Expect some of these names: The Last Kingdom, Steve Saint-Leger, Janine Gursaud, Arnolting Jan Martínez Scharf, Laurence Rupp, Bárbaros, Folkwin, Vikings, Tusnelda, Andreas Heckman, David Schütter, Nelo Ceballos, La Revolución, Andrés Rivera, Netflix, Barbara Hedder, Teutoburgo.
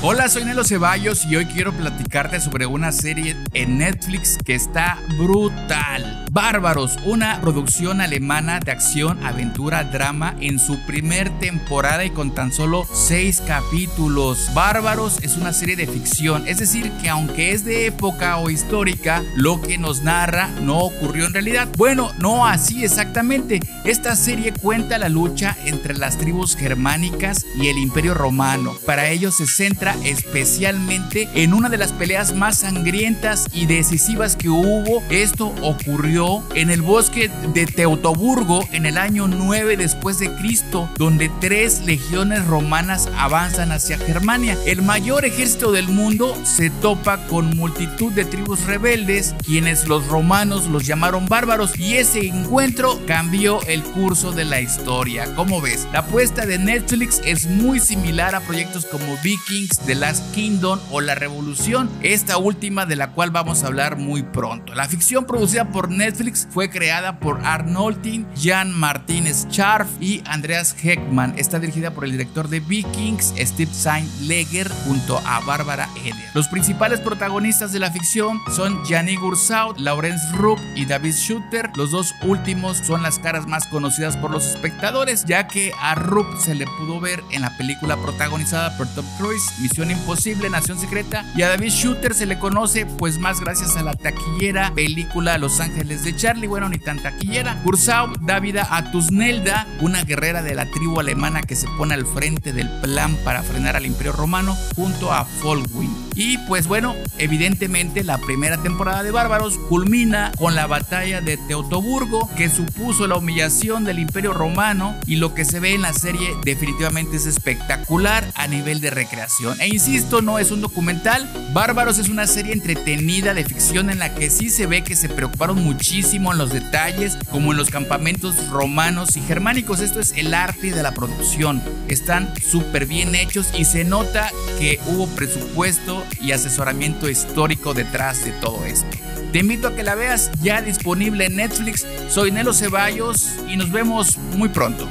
Hola, soy Nelo Ceballos y hoy quiero platicarte sobre una serie en Netflix que está brutal. Bárbaros, una producción alemana de acción, aventura, drama en su primer temporada y con tan solo 6 capítulos. Bárbaros es una serie de ficción, es decir, que aunque es de época o histórica, lo que nos narra no ocurrió en realidad. Bueno, no así exactamente. Esta serie cuenta la lucha entre las tribus germánicas y el Imperio Romano. Para ello se centra especialmente en una de las peleas más sangrientas y decisivas que hubo. Esto ocurrió en el bosque de Teutoburgo en el año 9 después de Cristo, donde 3 legiones romanas avanzan hacia Germania. El mayor ejército del mundo se topa con multitud de tribus rebeldes, quienes los romanos los llamaron bárbaros, y ese encuentro cambió el curso de la historia. ¿Cómo ves? La apuesta de Netflix es muy similar a proyectos como Vikings, The Last Kingdom o La Revolución, esta última de la cual vamos a hablar muy pronto. La ficción producida por Netflix fue creada por Arnolting Jan Martínez Scharf y Andreas Heckman. Está dirigida por el director de Vikings, Steve Saint-Leger, junto a Barbara Hedder. Los principales protagonistas de la ficción son Janine Gursaud, Laurence Rupp y David Schütter. Los dos últimos son las caras más conocidas por los espectadores, ya que a Rupp se le pudo ver en la película protagonizada por Tom Misión Imposible, Nación Secreta, y a David Schütter se le conoce pues más gracias a la taquillera película Los Ángeles de Charlie. Bueno, ni tan taquillera. Gursaud da vida a Tusnelda, una guerrera de la tribu alemana que se pone al frente del plan para frenar al Imperio Romano junto a Folkwin. Y pues bueno, evidentemente la primera temporada de Bárbaros culmina con la batalla de Teutoburgo, que supuso la humillación del Imperio Romano, y lo que se ve en la serie definitivamente es espectacular a nivel de recreación. E insisto, no es un documental. Bárbaros es una serie entretenida de ficción en la que sí se ve que se preocuparon muchísimo en los detalles, como en los campamentos romanos y germánicos. Esto es el arte de la producción. Están súper bien hechos y se nota que hubo presupuesto y asesoramiento histórico detrás de todo esto. Te invito a que la veas, ya disponible en Netflix. Soy Nelo Ceballos y nos vemos muy pronto.